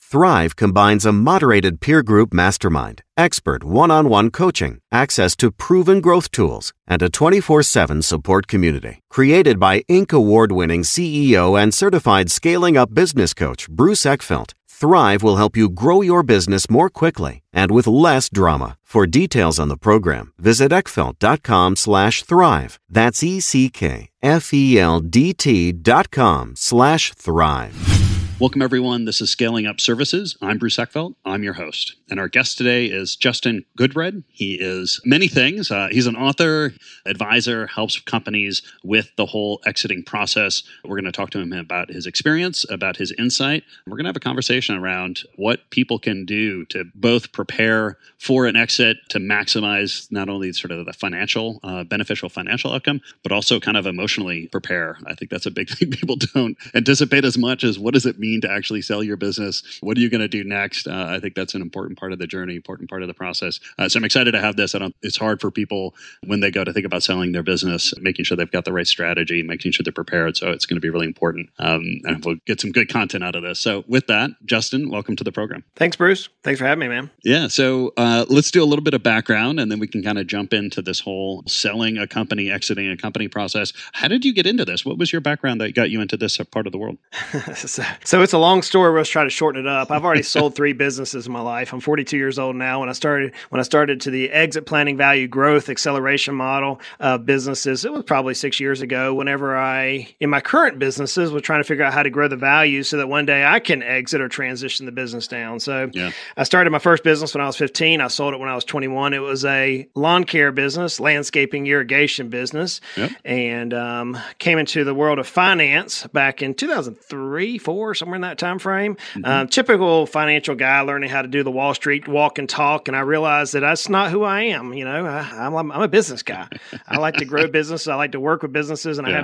Thrive combines a moderated peer group mastermind, expert one-on-one coaching, access to proven growth tools, and a 24/7 support community. Created by Inc. award-winning CEO and certified Scaling Up business coach Bruce Eckfeldt, Thrive will help you grow your business more quickly and with less drama. For details on the program, visit Eckfeldt.com/thrive. That's ECKFELDT.com/thrive. Welcome, everyone. This is Scaling Up Services. I'm Bruce Eckfeldt. I'm your host. And our guest today is Justin Goodred. He is many things. He's an author, advisor, helps companies with the whole exiting process. We're going to talk to him about his experience, about his insight. We're going to have a conversation around what people can do to both prepare for an exit, to maximize not only sort of the financial, beneficial financial outcome, but also kind of emotionally prepare. I think that's a big thing people don't anticipate as much as what does it mean to actually sell your business? What are you going to do next? I think that's an important part of the journey, important part of the process. So I'm excited to have this. It's hard for people when they go to think about selling their business, making sure they've got the right strategy, making sure they're prepared. So it's going to be really important. And we'll get some good content out of this. So with that, Justin, welcome to the program. Thanks, Bruce. Thanks for having me, man. Yeah. So let's do a little bit of background and then we can kind of jump into this whole selling a company, exiting a company process. How did you get into this? What was your background that got you into this part of the world? So it's a long story. Let's try to shorten it up. I've already sold three businesses in my life. I'm 42 years old now. When I started to the exit planning, value growth, acceleration model businesses, it was probably 6 years ago. Whenever I, in my current businesses, was trying to figure out how to grow the value so that one day I can exit or transition the business down. So yeah. I started my first business when I was 15. I sold it when I was 21. It was a lawn care business, landscaping, irrigation business, yep. And came into the world of finance back in 2003, four. Somewhere in that time frame. Mm-hmm. Typical financial guy learning how to do the Wall Street walk and talk. And I realized that that's not who I am. You know, I'm a business guy. I like to grow businesses. I like to work with businesses. And yeah.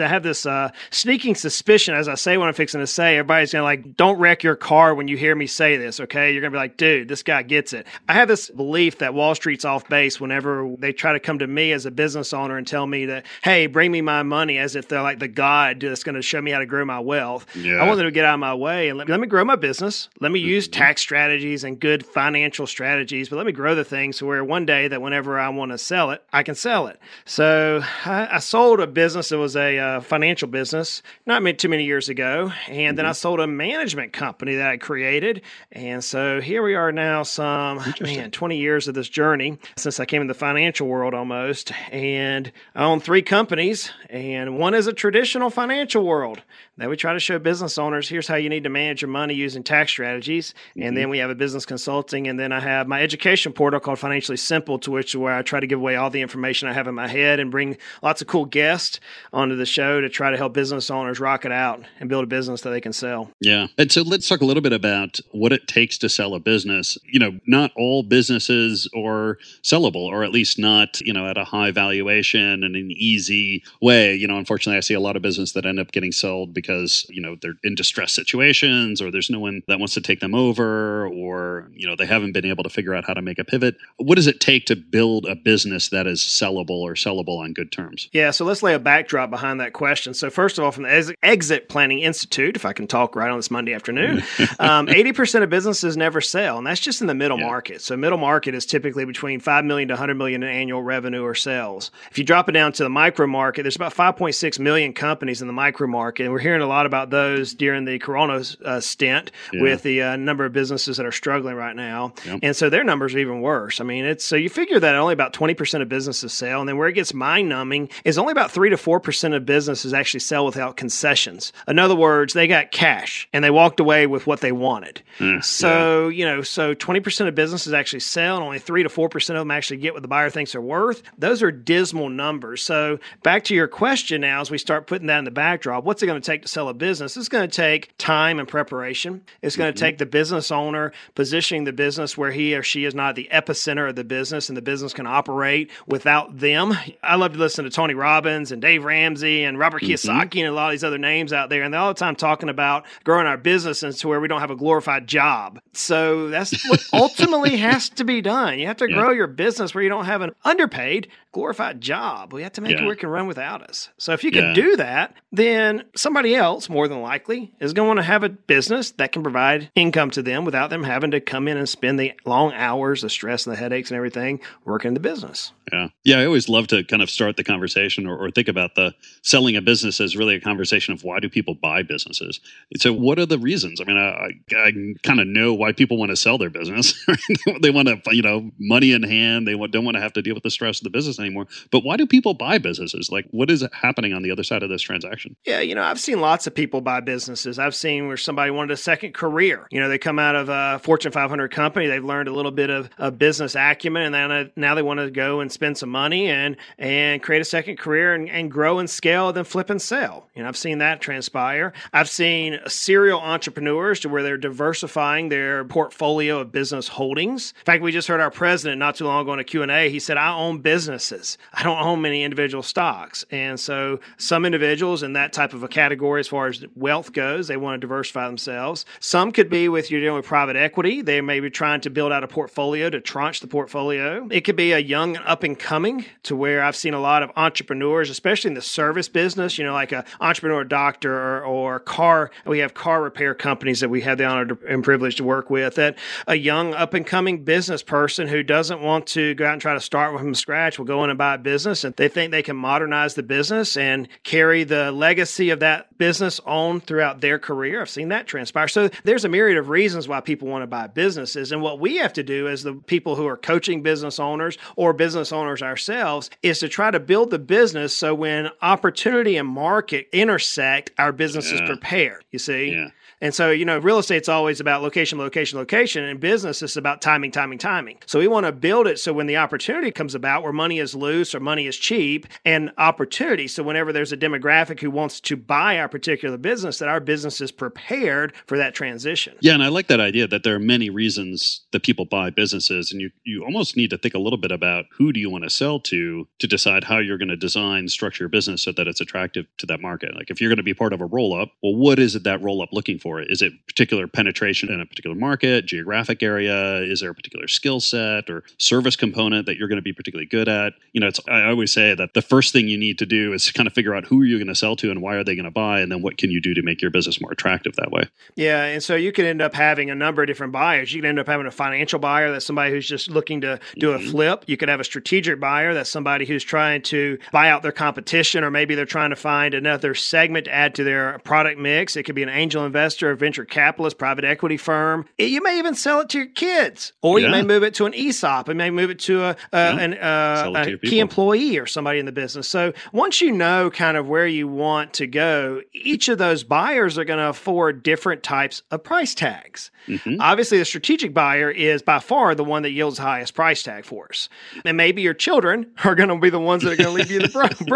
I have this sneaking suspicion, as I say what I'm fixing to say, everybody's going to like, don't wreck your car when you hear me say this, okay? You're going to be like, dude, this guy gets it. I have this belief that Wall Street's off base whenever they try to come to me as a business owner and tell me that, hey, bring me my money, as if they're like the God that's going to show me how to grow my wealth. Yeah. I wanted to get out of my way and let me grow my business. Let me use tax strategies and good financial strategies, but let me grow the thing so where one day that whenever I want to sell it, I can sell it. So I sold a business that was a financial business not too many years ago, and then I sold a management company that I created. And so here we are now 20 years of this journey since I came in the financial world almost, and I own three companies, and one is a traditional financial world that we try to show business owners, here's how you need to manage your money using tax strategies. And then we have a business consulting. And then I have my education portal called Financially Simple, where I try to give away all the information I have in my head and bring lots of cool guests onto the show to try to help business owners rock it out and build a business that they can sell. Yeah. And so let's talk a little bit about what it takes to sell a business. You know, not all businesses are sellable, or at least not, you know, at a high valuation and an easy way. You know, unfortunately, I see a lot of business that end up getting sold because, you know, they're in distress situations, or there's no one that wants to take them over, or, you know, they haven't been able to figure out how to make a pivot. What does it take to build a business that is sellable or sellable on good terms? Yeah, so let's lay a backdrop behind that question. So first of all, from the Exit Planning Institute, if I can talk right on this Monday afternoon, 80% of businesses never sell, and that's just in the middle market. So middle market is typically between $5 million to $100 million in annual revenue or sales. If you drop it down to the micro market, there's about 5.6 million companies in the micro market, and we're hearing a lot about those during the Corona stint with the number of businesses that are struggling right now. Yep. And so their numbers are even worse. I mean, it's so you figure that only about 20% of businesses sell. And then where it gets mind-numbing is only about 3 to 4% of businesses actually sell without concessions. In other words, they got cash and they walked away with what they wanted. So 20% of businesses actually sell and only 3 to 4% of them actually get what the buyer thinks they're worth. Those are dismal numbers. So back to your question now, as we start putting that in the backdrop, what's it going to take to sell a business? It's going to take take time and preparation. It's going to take the business owner positioning the business where he or she is not the epicenter of the business and the business can operate without them. I love to listen to Tony Robbins and Dave Ramsey and Robert Kiyosaki and a lot of these other names out there. And they're all the time talking about growing our businesses to where we don't have a glorified job. So that's what ultimately has to be done. You have to grow your business where you don't have an underpaid glorified job. We have to make it work and run without us. So if you can do that, then somebody else, more than likely, is going to want to have a business that can provide income to them without them having to come in and spend the long hours, the stress and the headaches and everything working the business. Yeah. Yeah. I always love to kind of start the conversation or think about the selling a business as really a conversation of why do people buy businesses? So what are the reasons? I mean, I kind of know why people want to sell their business. They want to, you know, money in hand. They don't want to have to deal with the stress of the business anymore. But why do people buy businesses? Like, what is happening on the other side of this transaction? Yeah, you know, I've seen lots of people buy businesses. I've seen where somebody wanted a second career. You know, they come out of a Fortune 500 company, they've learned a little bit of business acumen, and then now they want to go and spend some money and create a second career and grow and scale, then flip and sell. You know, I've seen that transpire. I've seen serial entrepreneurs to where they're diversifying their portfolio of business holdings. In fact, we just heard our president not too long ago in a Q&A, he said, I own businesses. I don't own many individual stocks. And so some individuals in that type of a category as far as wealth goes, they want to diversify themselves. Some could be with you're dealing with private equity. They may be trying to build out a portfolio to tranche the portfolio. It could be a young up and coming to where I've seen a lot of entrepreneurs, especially in the service business, you know, like an entrepreneur doctor or car. We have car repair companies that we have the honor and privilege to work with, that a young up and coming business person who doesn't want to go out and try to start from scratch will go in and buy a business and they think they can modernize the business and carry the legacy of that business on throughout their career. I've seen that transpire. So there's a myriad of reasons why people want to buy businesses. And what we have to do as the people who are coaching business owners or business owners ourselves is to try to build the business so when opportunity and market intersect, our business is prepared, you see? Yeah. And so, you know, real estate's always about location, location, location, and business is about timing, timing, timing. So we want to build it so when the opportunity comes about where money is loose or money is cheap and opportunity, so whenever there's a demographic who wants to buy our particular business, that our business is prepared for that transition. Yeah, and I like that idea that there are many reasons that people buy businesses, and you almost need to think a little bit about who do you want to sell to decide how you're going to design, structure your business so that it's attractive to that market. Like if you're going to be part of a roll-up, well, what is it that roll-up looking for? Is it particular penetration in a particular market, geographic area? Is there a particular skill set or service component that you're going to be particularly good at? You know, I always say that the first thing you need to do is kind of figure out who are you going to sell to and why are they going to buy? And then what can you do to make your business more attractive that way? Yeah. And so you could end up having a number of different buyers. You could end up having a financial buyer. That's somebody who's just looking to do a flip. You could have a strategic buyer. That's somebody who's trying to buy out their competition, or maybe they're trying to find another segment to add to their product mix. It could be an angel investor, a venture capitalist, private equity firm. You may even sell it to your kids, or you may move it to an ESOP. You may move it to a key employee or somebody in the business. So once you know kind of where you want to go, each of those buyers are going to afford different types of price tags. Mm-hmm. Obviously, the strategic buyer is by far the one that yields the highest price tag for us. And maybe your children are going to be the ones that are going to leave you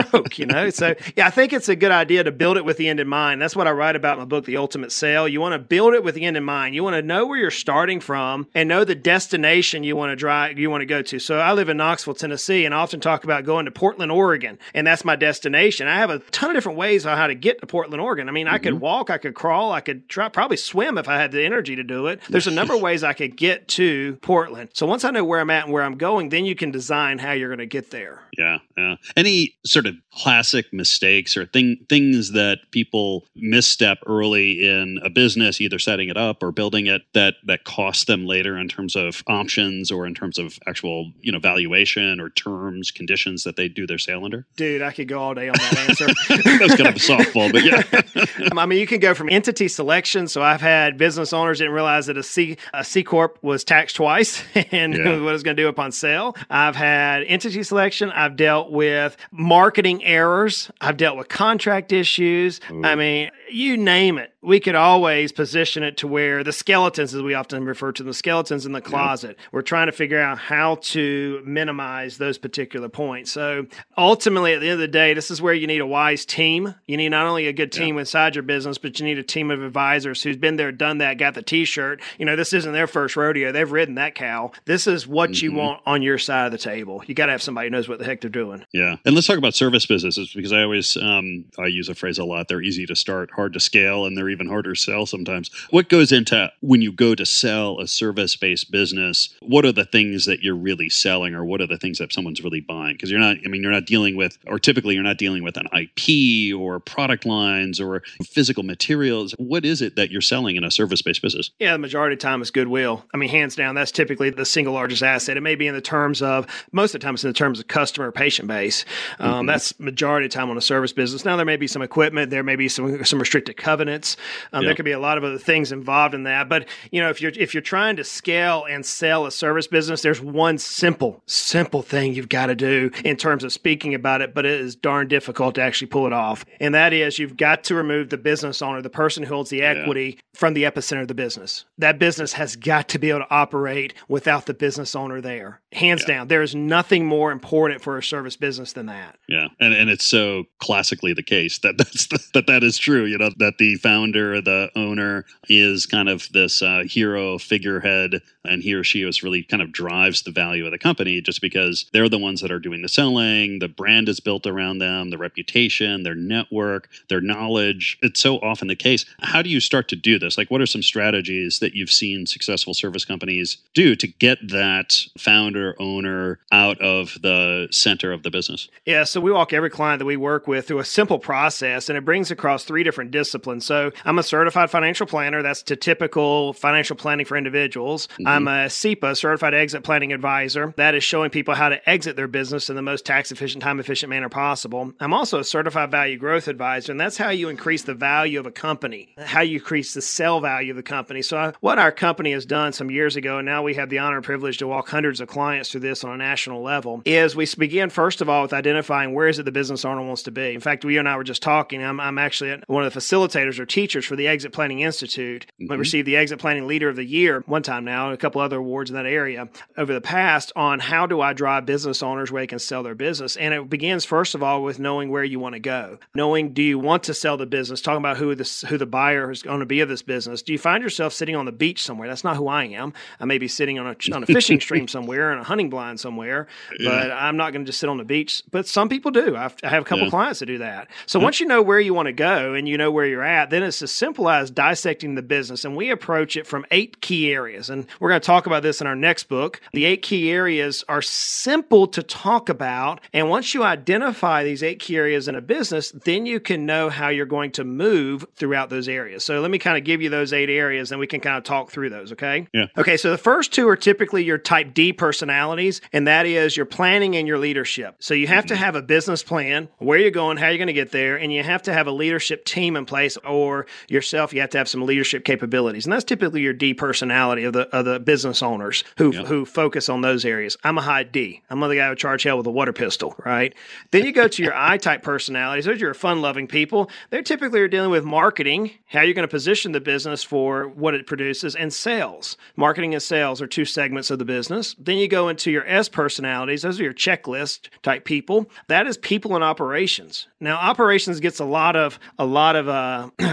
broke, you know? So yeah, I think it's a good idea to build it with the end in mind. That's what I write about in my book, The Ultimate Sale. You want to build it with the end in mind. You want to know where you're starting from and know the destination you want to drive, you want to go to. So I live in Knoxville, Tennessee, and I often talk about going to Portland, Oregon, and that's my destination. I have a ton of different ways on how to get to Portland, Oregon. I mean, I could walk, I could crawl, I could try, probably swim if I had the energy to do it. There's a number of ways I could get to Portland. So once I know where I'm at and where I'm going, then you can design how you're going to get there. Yeah, yeah. Any sort of classic mistakes or things that people misstep early in a business, either setting it up or building it, that costs them later in terms of options or in terms of actual, you know, valuation or terms, conditions that they do their sale under? Dude, I could go all day on that answer. That was kind of a softball, but yeah. I mean, you can go from entity selection. So I've had business owners didn't realize that a C Corp was taxed twice and what it's going to do upon sale. I've had entity selection. I've dealt with marketing errors. I've dealt with contract issues. Ooh. I mean, you name it. we could always position it to where the skeletons, as we often refer to them, the skeletons in the closet, we're trying to figure out how to minimize those particular points. So ultimately, at the end of the day, this is where you need a wise team. You need not only a good team inside your business, but you need a team of advisors who's been there, done that, got the t-shirt. You know, this isn't their first rodeo. They've ridden that cow. This is what you want on your side of the table. You got to have somebody who knows what the heck they're doing. Yeah. And let's talk about service businesses, because I always, I use a phrase a lot. They're easy to start, hard to scale, and they're even harder to sell sometimes. What goes into when you go to sell a service-based business? What are the things that you're really selling, or what are the things that someone's really buying? Because you're not, I mean, you're not dealing with, or typically you're not dealing with an IP or product lines or physical materials. What is it that you're selling in a service-based business? Yeah, the majority of the time it's goodwill. I mean, hands down, that's typically the single largest asset. It may be in the terms of, most of the time it's in the terms of customer or patient base. That's majority of the time on a service business. Now, there may be some equipment, there may be some restricted covenants. There could be a lot of other things involved in that. But, you know, if you're trying to scale and sell a service business, there's one simple thing you've got to do in terms of speaking about it, but it is darn difficult to actually pull it off. And that is, you've got to remove the business owner, the person who holds the equity, from the epicenter of the business. That business has got to be able to operate without the business owner there. Hands down, there is nothing more important for a service business than that. Yeah. And it's so classically the case that is true, you know, that the founder, the owner, is kind of this hero figurehead, and he or she is really kind of drives the value of the company, just because they're the ones that are doing the selling, the brand is built around them, the reputation, their network, their knowledge. It's so often the case. How do you start to do this? Like, what are some strategies that you've seen successful service companies do to get that founder, owner out of the center of the business? Yeah, so we walk every client that we work with through a simple process, and it brings across three different disciplines. So I'm a certified financial planner. That's the typical financial planning for individuals. I'm a CEPA, Certified Exit Planning Advisor. That is showing people how to exit their business in the most tax-efficient, time-efficient manner possible. I'm also a Certified Value Growth Advisor, and that's how you increase the value of a company, how you increase the sell value of the company. So what our company has done some years ago, and now we have the honor and privilege to walk hundreds of clients through this on a national level, is we begin, first of all, with identifying where is it the business owner wants to be. In fact, you and I were just talking. I'm actually one of the facilitators or teachers for the Exit Planning Institute. I received the Exit Planning Leader of the Year one time now, and a couple other awards in that area over the past, on how do I drive business owners where they can sell their business. And it begins, first of all, with knowing where you want to go. Knowing, do you want to sell the business? Talking about who the buyer is going to be of this business. Do you find yourself sitting on the beach somewhere? That's not who I am. I may be sitting on a fishing stream somewhere, in a hunting blind somewhere, but I'm not going to just sit on the beach. But some people do. I have a couple clients that do that. So once you know where you want to go and you know where you're at, then it's as simple as dissecting the business. And we approach it from 8 key areas. And we're going to talk about this in our next book. The 8 key areas are simple to talk about. And once you identify these 8 key areas in a business, then you can know how you're going to move throughout those areas. So let me kind of give you those 8 areas, and we can kind of talk through those, okay? Yeah. Okay, so the first 2 are typically your type D personalities, and that is your planning and your leadership. So you have to have a business plan, where you're going, how you're going to get there, and you have to have a leadership team in place, or yourself, you have to have some leadership capabilities. And that's typically your D personality of the business owners who focus on those areas. I'm a high D. I'm the guy who charge hell with a water pistol, right? Then you go to your I type personalities. Those are your fun-loving people. They're typically dealing with marketing, how you're going to position the business for what it produces, and sales. Marketing and sales are 2 segments of the business. Then you go into your S personalities. Those are your checklist type people. That is people and operations. Now, operations gets a lot of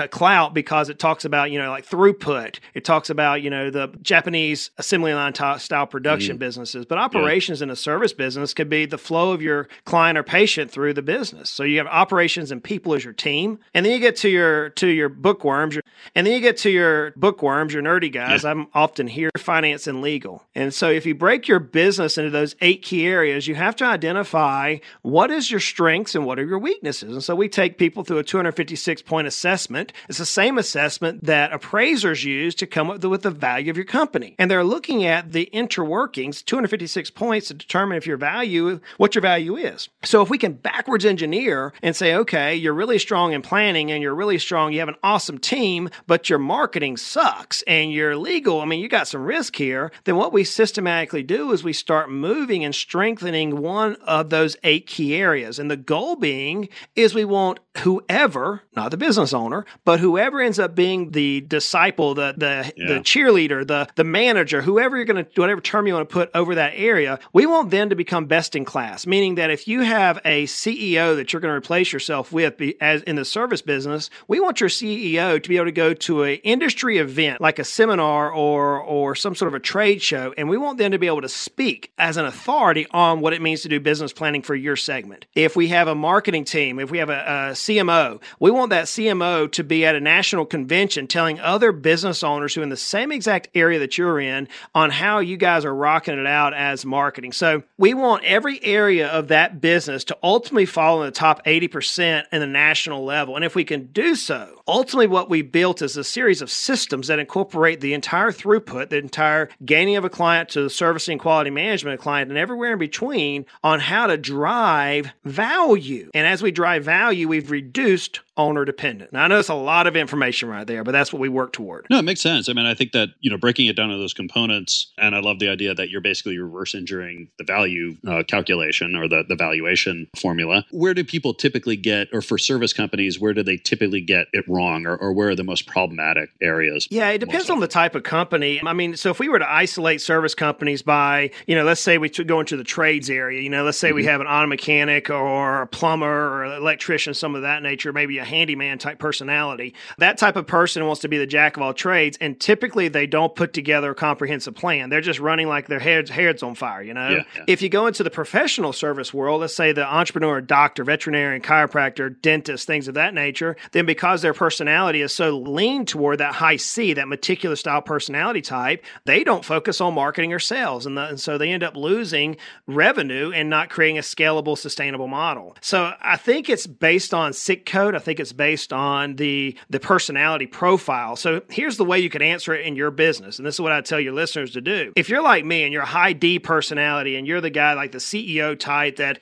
clout because it talks about, you know, like throughput. It talks about, you know, the Japanese assembly line style production businesses. But operations in a service business could be the flow of your client or patient through the business. So you have operations and people as your team. And then you get to your bookworms. Your nerdy guys. Yeah. I'm often here, finance and legal. And so if you break your business into those 8 key areas, you have to identify what is your strengths and what are your weaknesses. And so we take people through a 256-point assessment. It's the same assessment that appraisers use to come up with the value of your company. And they're looking at the interworkings, 256 points to determine if your value, what your value is. So if we can backwards engineer and say, okay, you're really strong in planning and you're really strong, you have an awesome team, but your marketing sucks and your legal, I mean, you got some risk here, then what we systematically do is we start moving and strengthening one of those 8 key areas. And the goal being is we want whoever, not the business owner, but whoever ends up being the disciple, the cheerleader, the manager, whoever you're going to, whatever term you want to put over that area, we want them to become best in class. Meaning that if you have a CEO that you're going to replace yourself with as in the service business, we want your CEO to be able to go to an industry event like a seminar or some sort of a trade show, and we want them to be able to speak as an authority on what it means to do business planning for your segment. If we have a marketing team, if we have a CMO, we want that CMO to be at a national convention telling other business owners who are in the same exact area that you're in on how you guys are rocking it out as marketing. So we want every area of that business to ultimately fall in the top 80% in the national level. And if we can do so, ultimately what we built is a series of systems that incorporate the entire throughput, the entire gaining of a client to the servicing quality management of a client and everywhere in between on how to drive value. And as we drive value, we've reduced owner dependent. Now, I know it's a lot of information right there, but that's what we work toward. No, it makes sense. I mean, I think that, breaking it down to those components, and I love the idea that you're basically reverse engineering the value calculation or the valuation formula. Where do people typically get, or for service companies, where do they typically get it wrong, or where are the most problematic areas? Yeah, it depends on the type of company. I mean, so if we were to isolate service companies by, let's say we go into the trades area, let's say we have an auto mechanic or a plumber or an electrician, some of that nature, maybe a handyman type personality. That type of person wants to be the jack of all trades, and typically they don't put together a comprehensive plan. They're just running like their head's on fire, Yeah, yeah. If you go into the professional service world, let's say the entrepreneur, doctor, veterinarian, chiropractor, dentist, things of that nature, then because their personality is so lean toward that high C, that meticulous style personality type, they don't focus on marketing or sales. And so they end up losing revenue and not creating a scalable, sustainable model. So I think it's based on SIC code. I think it's based on the personality profile. So here's the way you could answer it in your business. And this is what I tell your listeners to do. If you're like me and you're a high D personality and you're the guy like the CEO type that,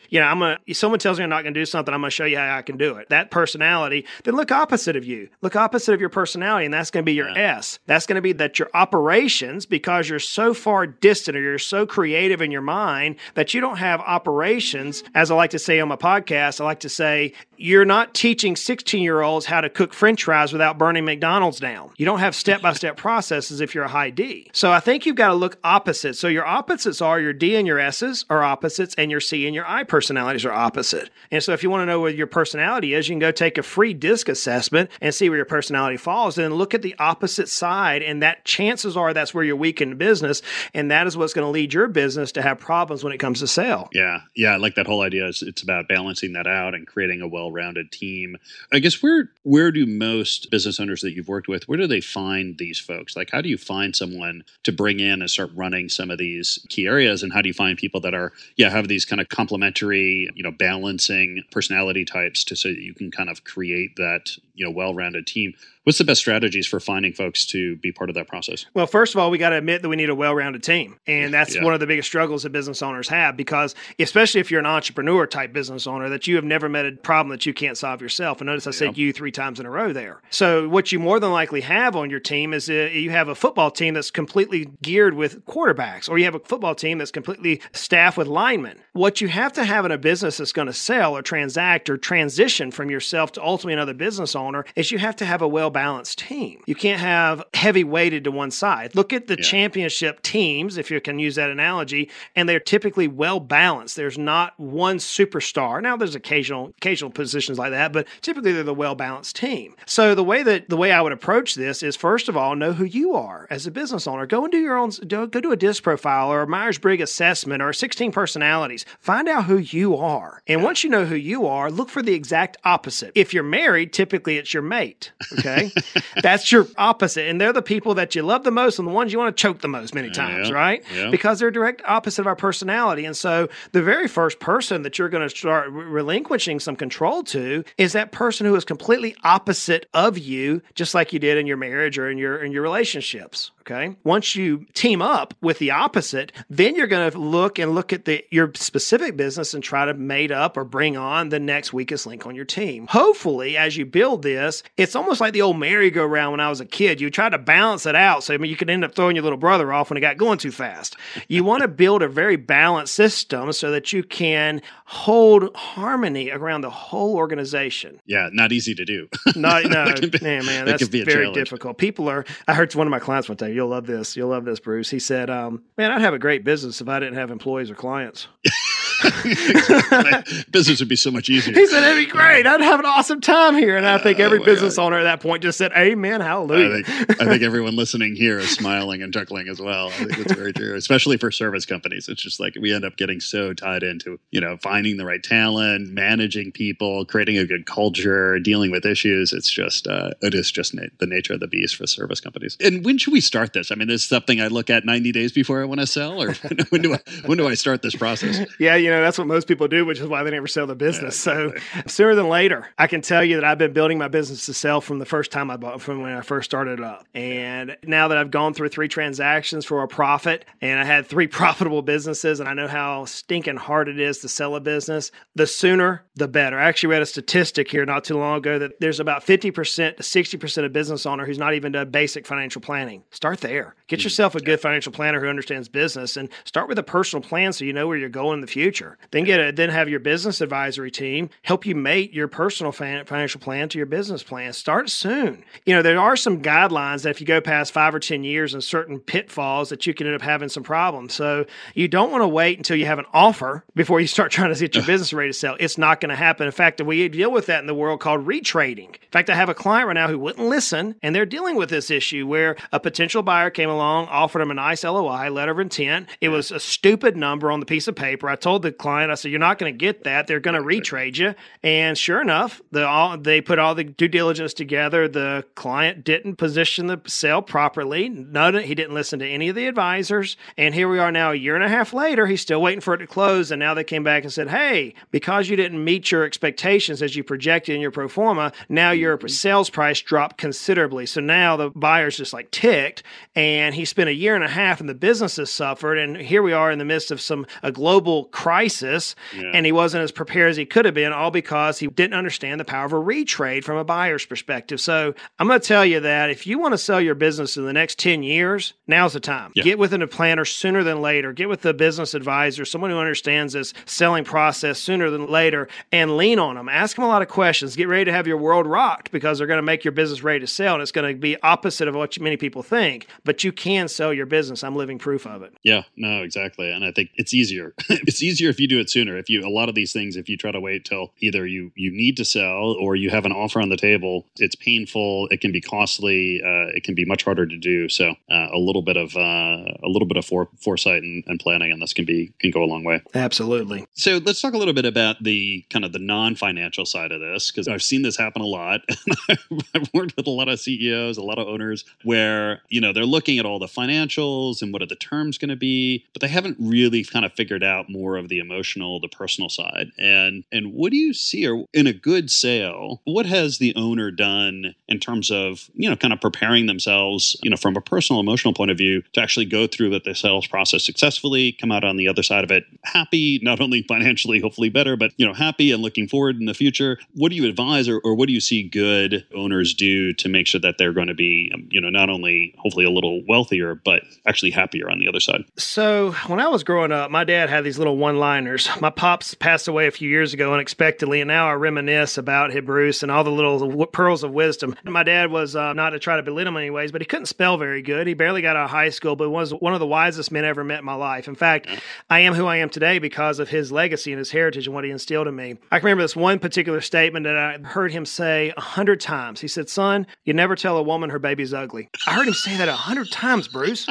someone tells me I'm not going to do something, I'm going to show you how I can do it. That personality, then look opposite of you. Look opposite of your personality, and that's going to be your S. That's going to be that your operations, because you're so far distant or you're so creative in your mind that you don't have operations. As I like to say on my podcast, I like to say, you're not teaching 16-year-olds how to cook French fries without burning McDonald's down. You don't have step-by-step processes if you're a high D. So I think you've got to look opposite. So your opposites are your D and your S's are opposites, and your C and your I personalities are opposite. And so if you want to know where your personality is, you can go take a free DISC assessment and see where your personality falls, and look at the opposite side, and that chances are that's where you're weak in business, and that is what's going to lead your business to have problems when it comes to sale. Yeah, yeah, I like that whole idea. It's about balancing that out and creating a well-rounded team. I guess where do most business owners that you've worked with, where do they find these folks? Like, how do you find someone to bring in and start running some of these key areas? And how do you find people that are, have these kind of complementary, balancing personality types so that you can kind of create that, well-rounded team? What's the best strategies for finding folks to be part of that process? Well, first of all, we got to admit that we need a well-rounded team. And that's one of the biggest struggles that business owners have, because especially if you're an entrepreneur type business owner, that you have never met a problem that you can't solve yourself. And notice I said you 3 times in a row there. So what you more than likely have on your team is you have a football team that's completely geared with quarterbacks, or you have a football team that's completely staffed with linemen. What you have to have in a business that's going to sell or transact or transition from yourself to ultimately another business owner is you have to have a well-balanced team. You can't have heavy weighted to one side. Look at the championship teams, if you can use that analogy, and they're typically well-balanced. There's not one superstar. Now there's occasional positions like that, but typically they're the well-balanced team. So the way I would approach this is, first of all, know who you are as a business owner. Go and do your own, go do a DISC profile or a Myers-Briggs assessment or 16 personalities. Find out who you are. And once you know who you are, look for the exact opposite. If you're married, typically it's your mate. Okay. That's your opposite. And they're the people that you love the most and the ones you want to choke the most many times, right? Yeah. Because they're direct opposite of our personality. And so the very first person that you're going to start relinquishing some control to is that person who is completely opposite of you, just like you did in your marriage or in your relationships. Okay. Once you team up with the opposite, then you're going to look at your specific business and try to mate up or bring on the next weakest link on your team. Hopefully, as you build this, it's almost like the old merry-go-round when I was a kid. You try to balance it out. So you could end up throwing your little brother off when it got going too fast. You want to build a very balanced system so that you can hold harmony around the whole organization. Yeah. Not easy to do. That's very challenge. Difficult. I heard one of my clients one time, you'll love this. You'll love this, Bruce. He said, man, I'd have a great business if I didn't have employees or clients. Business would be so much easier. He said, it'd be great. I'd have an awesome time here. And I think every business owner at that point just said, amen, hallelujah. I think everyone listening here is smiling and chuckling as well. I think that's very true, especially for service companies. It's just like we end up getting so tied into, finding the right talent, managing people, creating a good culture, dealing with issues. It's just, the nature of the beast for service companies. And when should we start this? I mean, this is something I look at 90 days before I want to sell, or when do I start this process? Yeah, that's what most people do, which is why they never sell the business. Yeah, exactly. So sooner than later, I can tell you that I've been building my business to sell from the first time from when I first started it up. And now that I've gone through 3 transactions for a profit, and I had 3 profitable businesses, and I know how stinking hard it is to sell a business, the sooner, the better. I actually read a statistic here not too long ago that there's about 50% to 60% of business owners who's not even done basic financial planning. Start there. Get yourself a good financial planner who understands business, and start with a personal plan so you know where you're going in the future. Then have your business advisory team help you mate your personal financial plan to your business plan. Start soon. There are some guidelines that if you go past 5 or 10 years and certain pitfalls that you can end up having some problems. So you don't want to wait until you have an offer before you start trying to get your business ready to sell. It's not going to happen. In fact, we deal with that in the world called retrading. In fact, I have a client right now who wouldn't listen, and they're dealing with this issue where a potential buyer came along, offered him a nice LOI, letter of intent. It was a stupid number on the piece of paper. I told the client, I said, you're not going to get that. They're going to retrade you. And sure enough, they put all the due diligence together. The client didn't position the sale properly. He didn't listen to any of the advisors. And here we are now, a year and a half later, he's still waiting for it to close. And now they came back and said, hey, because you didn't meet your expectations as you projected in your pro forma, now your sales price dropped considerably. So now the buyer's just like ticked, and he spent a year and a half and the business has suffered. And here we are in the midst of a global crisis, and he wasn't as prepared as he could have been, all because he didn't understand the power of a retrade from a buyer's perspective. So I'm going to tell you that if you want to sell your business in the next 10 years, now's the time. Yeah. Get with a planner sooner than later. Get with a business advisor, someone who understands this selling process sooner than later, and lean on them. Ask them a lot of questions. Get ready to have your world rocked, because they're going to make your business ready to sell, and it's going to be opposite of what many people think, but you can sell your business. I'm living proof of it. Yeah, no, exactly. And I think it's easier. It's easier if you do it sooner. A lot of these things, if you try to wait till either you need to sell or you have an offer on the table, it's painful. It can be costly. It can be much harder to do. So a little bit of foresight and planning on this can go a long way. Absolutely. So let's talk a little bit about the kind of the non-financial side of this, because I've seen this happen a lot. I've worked with a lot of CEOs, a lot of owners, where they're looking at all the financials and what are the terms going to be, but they haven't really kind of figured out more of the emotional, the personal side. And what do you see in a good sale? What has the owner done in terms of kind of preparing themselves from a personal, emotional point of view to actually go through the sales process successfully, come out on the other side of it happy, not only financially, hopefully better, but happy and looking forward in the future? What do you advise, or what do you see good owners do to make sure that they're going to be not only hopefully a little wealthier, but actually happier on the other side? So when I was growing up, my dad had these little one-liners. My pops passed away a few years ago unexpectedly, and now I reminisce about him, Bruce, and all the little pearls of wisdom. My dad was, not to try to belittle him anyways, but he couldn't spell very good. He barely got out of high school, but was one of the wisest men I ever met in my life. In fact, I am who I am today because of his legacy and his heritage and what he instilled in me. I can remember this one particular statement that I heard him say 100 times. He said, son, you never tell a woman her baby's ugly. I heard him say that 100 times, Bruce.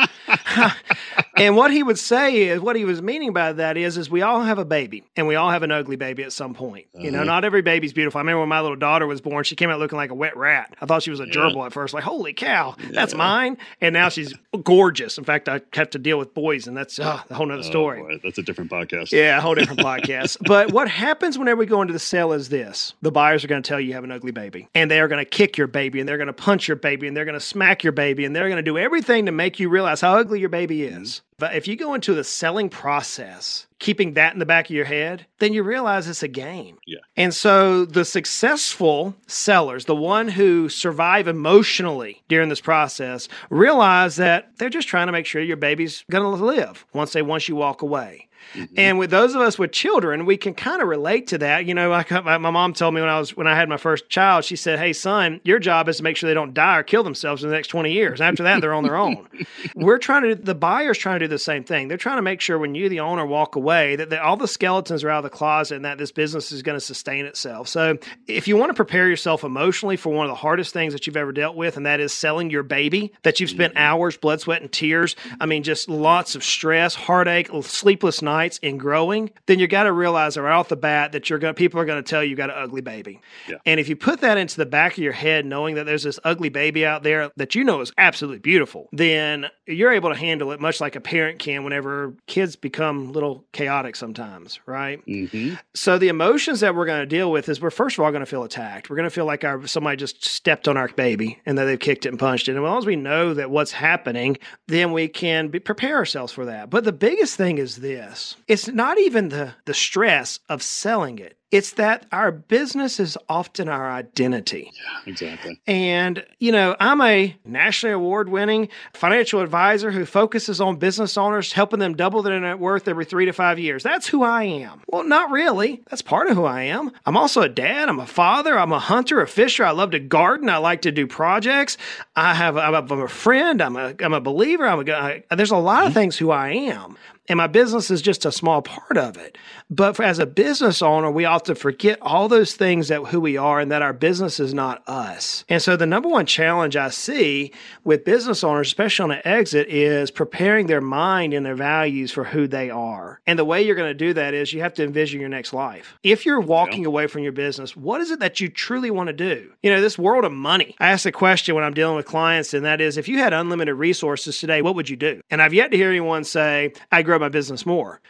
And what he would say is, what he was meaning by that is we all have a baby, and we all have an ugly baby at some point. Uh-huh. You know, not every baby's beautiful. I remember when my little daughter was born, she came out looking like a wet rat. I thought she was a gerbil at first, like, holy cow, that's mine. And now she's gorgeous. In fact, I have to deal with boys, and that's a whole nother story. Boy, that's a different podcast. Yeah, a whole different podcast. But what happens whenever we go into the sale is this. The buyers are going to tell you you have an ugly baby, and they are going to kick your baby, and they're going to punch your baby, and they're going to smack your baby, and they're going to do everything to make you realize how ugly your baby is. But if you go into the selling process, keeping that in the back of your head, then you realize it's a game. Yeah. And so the successful sellers, the one who survive emotionally during this process, realize that they're just trying to make sure your baby's going to live once you walk away. Mm-hmm. And with those of us with children, we can kind of relate to that. You know, my mom told me when I had my first child, she said, "Hey, son, your job is to make sure they don't die or kill themselves in the next 20 years. And after that, they're on their own." The buyer's trying to do the same thing. They're trying to make sure when you, the owner, walk away, that all the skeletons are out of the closet and that this business is going to sustain itself. So if you want to prepare yourself emotionally for one of the hardest things that you've ever dealt with, and that is selling your baby that you've spent hours, blood, sweat, and tears. I mean, just lots of stress, heartache, sleepless nights. In growing, then you got to realize right off the bat that people are going to tell you got an ugly baby. Yeah. And if you put that into the back of your head, knowing that there's this ugly baby out there that you know is absolutely beautiful, then you're able to handle it much like a parent can whenever kids become a little chaotic sometimes, right? Mm-hmm. So the emotions that we're going to deal with is we're first of all going to feel attacked. We're going to feel like somebody just stepped on our baby and that they've kicked it and punched it. And as long as we know that what's happening, then we can prepare ourselves for that. But the biggest thing is this. It's not even the stress of selling it. It's that our business is often our identity. Yeah, exactly. And, you know, I'm a nationally award-winning financial advisor who focuses on business owners, helping them double their net worth every 3 to 5 years. That's who I am. Well, not really. That's part of who I am. I'm also a dad. I'm a father. I'm a hunter, a fisher. I love to garden. I like to do projects. I'm a friend. I'm a believer. There's a lot of things who I am. And my business is just a small part of it. But as a business owner, we often forget all those things that who we are and that our business is not us. And so the number one challenge I see with business owners, especially on an exit, is preparing their mind and their values for who they are. And the way you're going to do that is you have to envision your next life. If you're walking away from your business, what is it that you truly want to do? You know, this world of money. I ask a question when I'm dealing with clients, and that is, if you had unlimited resources today, what would you do? And I've yet to hear anyone say, "I grow my business more."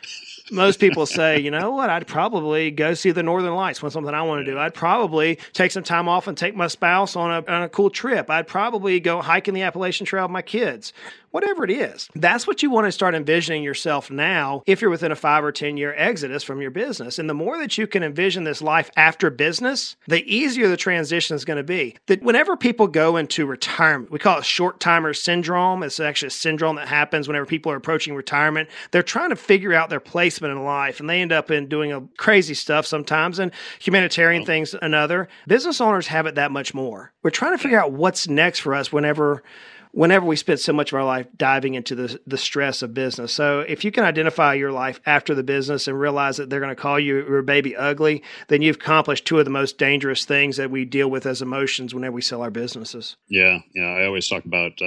Most people say, "You know what, I'd probably go see the Northern Lights when something I want to do. I'd probably take some time off and take my spouse on a cool trip. I'd probably go hiking the Appalachian Trail with my kids." Whatever it is, that's what you want to start envisioning yourself now if you're within a 5 or 10-year exodus from your business. And the more that you can envision this life after business, the easier the transition is going to be. That whenever people go into retirement, we call it short-timer syndrome. It's actually a syndrome that happens whenever people are approaching retirement. They're trying to figure out their placement in life, and they end up in doing crazy stuff sometimes and humanitarian things another. Business owners have it that much more. We're trying to figure out what's next for us whenever we spend so much of our life diving into the stress of business. So if you can identify your life after the business and realize that they're going to call your baby ugly, then you've accomplished two of the most dangerous things that we deal with as emotions whenever we sell our businesses. Yeah. Yeah. I always talk about,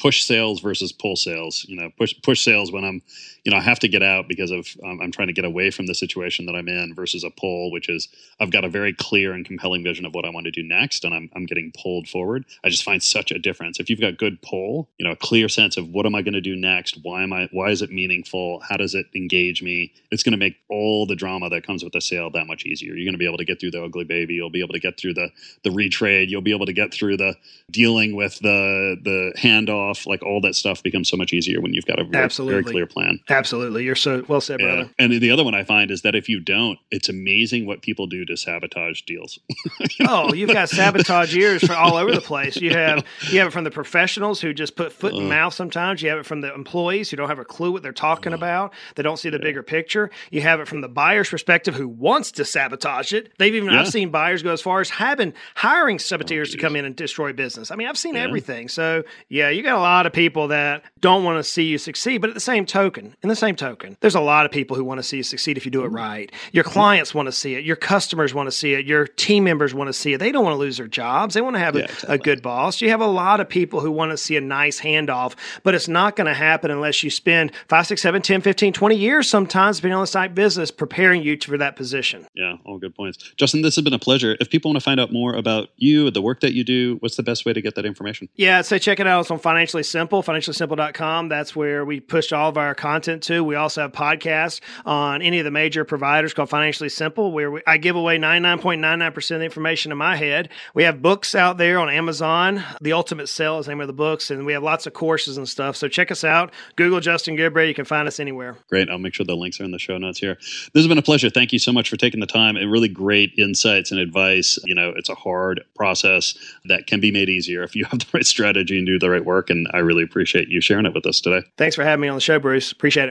push sales versus pull sales. You know, push sales when I'm, you know, I have to get out because of I'm trying to get away from the situation that I'm in, versus a pull, which is I've got a very clear and compelling vision of what I want to do next, and I'm getting pulled forward. I just find such a difference. If you've got good pull, you know, a clear sense of what am I going to do next? Why is it meaningful? How does it engage me? It's going to make all the drama that comes with the sale that much easier. You're going to be able to get through the ugly baby. You'll be able to get through the retrade. You'll be able to get through the dealing with the handoff. Like, all that stuff becomes so much easier when you've got a very, very clear plan. Absolutely. You're so well said, brother. And the other one I find is that if you don't, it's amazing what people do to sabotage deals. You've got sabotagers for all over the place. You have it from the professionals who just put foot in mouth sometimes. You have it from the employees who don't have a clue what they're talking about. They don't see the bigger picture. You have it from the buyer's perspective who wants to sabotage it. I've seen buyers go as far as hiring saboteurs to come in and destroy business. I mean, I've seen everything. So, you got got a lot of people that don't want to see you succeed, but in the same token, there's a lot of people who want to see you succeed if you do it right. Your clients want to see it. Your customers want to see it. Your team members want to see it. They don't want to lose their jobs. They want to have a good boss. You have a lot of people who want to see a nice handoff, but it's not going to happen unless you spend 5, 6, 7, 10, 15, 20 years sometimes, depending on the type of business, preparing you for that position. Yeah, all good points. Justin, this has been a pleasure. If people want to find out more about you, the work that you do, what's the best way to get that information? Yeah, I'd say check it out. It's on Financially Simple, financiallysimple.com. That's where we push all of our content to. We also have podcasts on any of the major providers called Financially Simple, where I give away 99.99% of the information in my head. We have books out there on Amazon. The Ultimate Sale is the name of the books, and we have lots of courses and stuff. So check us out. Google Justin Goodbray. You can find us anywhere. Great. I'll make sure the links are in the show notes here. This has been a pleasure. Thank you so much for taking the time and really great insights and advice. You know, it's a hard process that can be made easier if you have the right strategy and do the right work. And I really appreciate you sharing it with us today. Thanks for having me on the show, Bruce. Appreciate